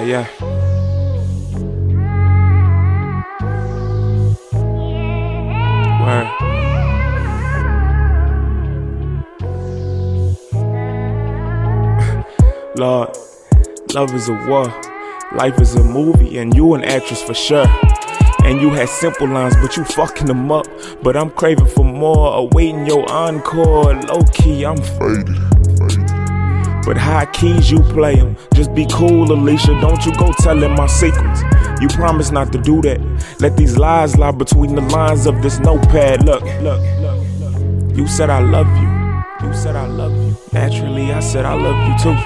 Yeah. Word. Lord, love is a war, life is a movie, and you an actress for sure. And you had simple lines, but you fucking them up. But I'm craving for more, awaiting your encore. Low key, I'm faded. But high keys, you play them. Just be cool, Alicia, don't you go telling my secrets. You promised not to do that. Let these lies lie between the lines of this notepad. Look. You said I love you. You said I love you. Naturally, I said I love you too.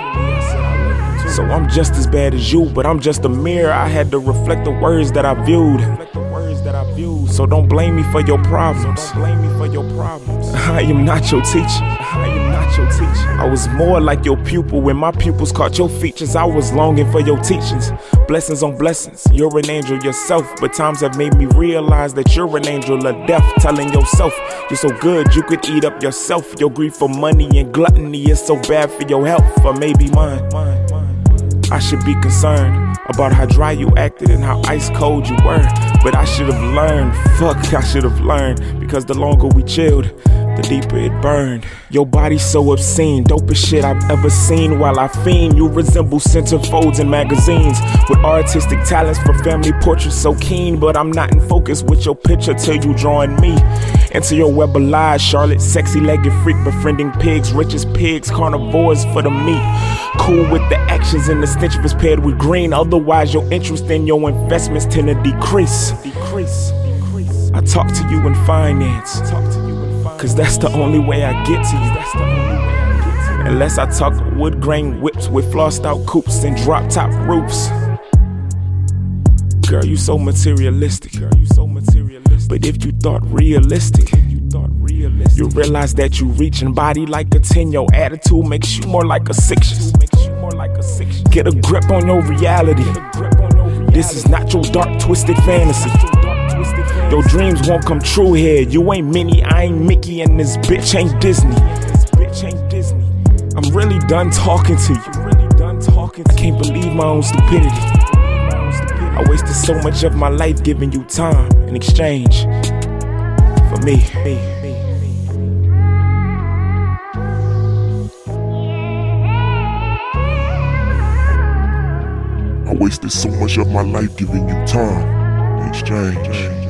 So I'm just as bad as you, but I'm just a mirror. I had to reflect the words that I viewed. So don't blame me for your problems. I am not your teacher. I was more like your pupil. When my pupils caught your features, I was longing for your teachings. Blessings on blessings, you're an angel yourself. But times have made me realize that you're an angel of death. Telling yourself, you're so good, you could eat up yourself. Your greed for money and gluttony is so bad for your health, or maybe mine. I should be concerned about how dry you acted and how ice cold you were. But I should have learned, because the longer we chilled, the deeper it burned. Your body's so obscene, dopest shit I've ever seen. While I fiend, you resemble centerfolds in magazines, with artistic talents for family portraits so keen. But I'm not in focus with your picture till you drawing me into your web of lies. Charlotte, sexy-legged freak, befriending pigs, rich as pigs, carnivores for the meat. Cool with the actions and the stench was paired with green. Otherwise, your interest in your investments tend to decrease. I talk to you in finance, cause that's the only way I get to you. Unless I talk wood grain whips with flossed out coupes and drop top roofs. Girl, you so materialistic. But if you thought realistic, you realize that you reaching. Body like a 10, your attitude makes you more like a 6. Get a grip on your reality. This is not your dark twisted fantasy. Your dreams won't come true here. You ain't Minnie, I ain't Mickey, and this bitch ain't Disney. I'm really done talking to you. I can't believe my own stupidity. I wasted so much of my life giving you time in exchange for me. I wasted so much of my life giving you time in exchange.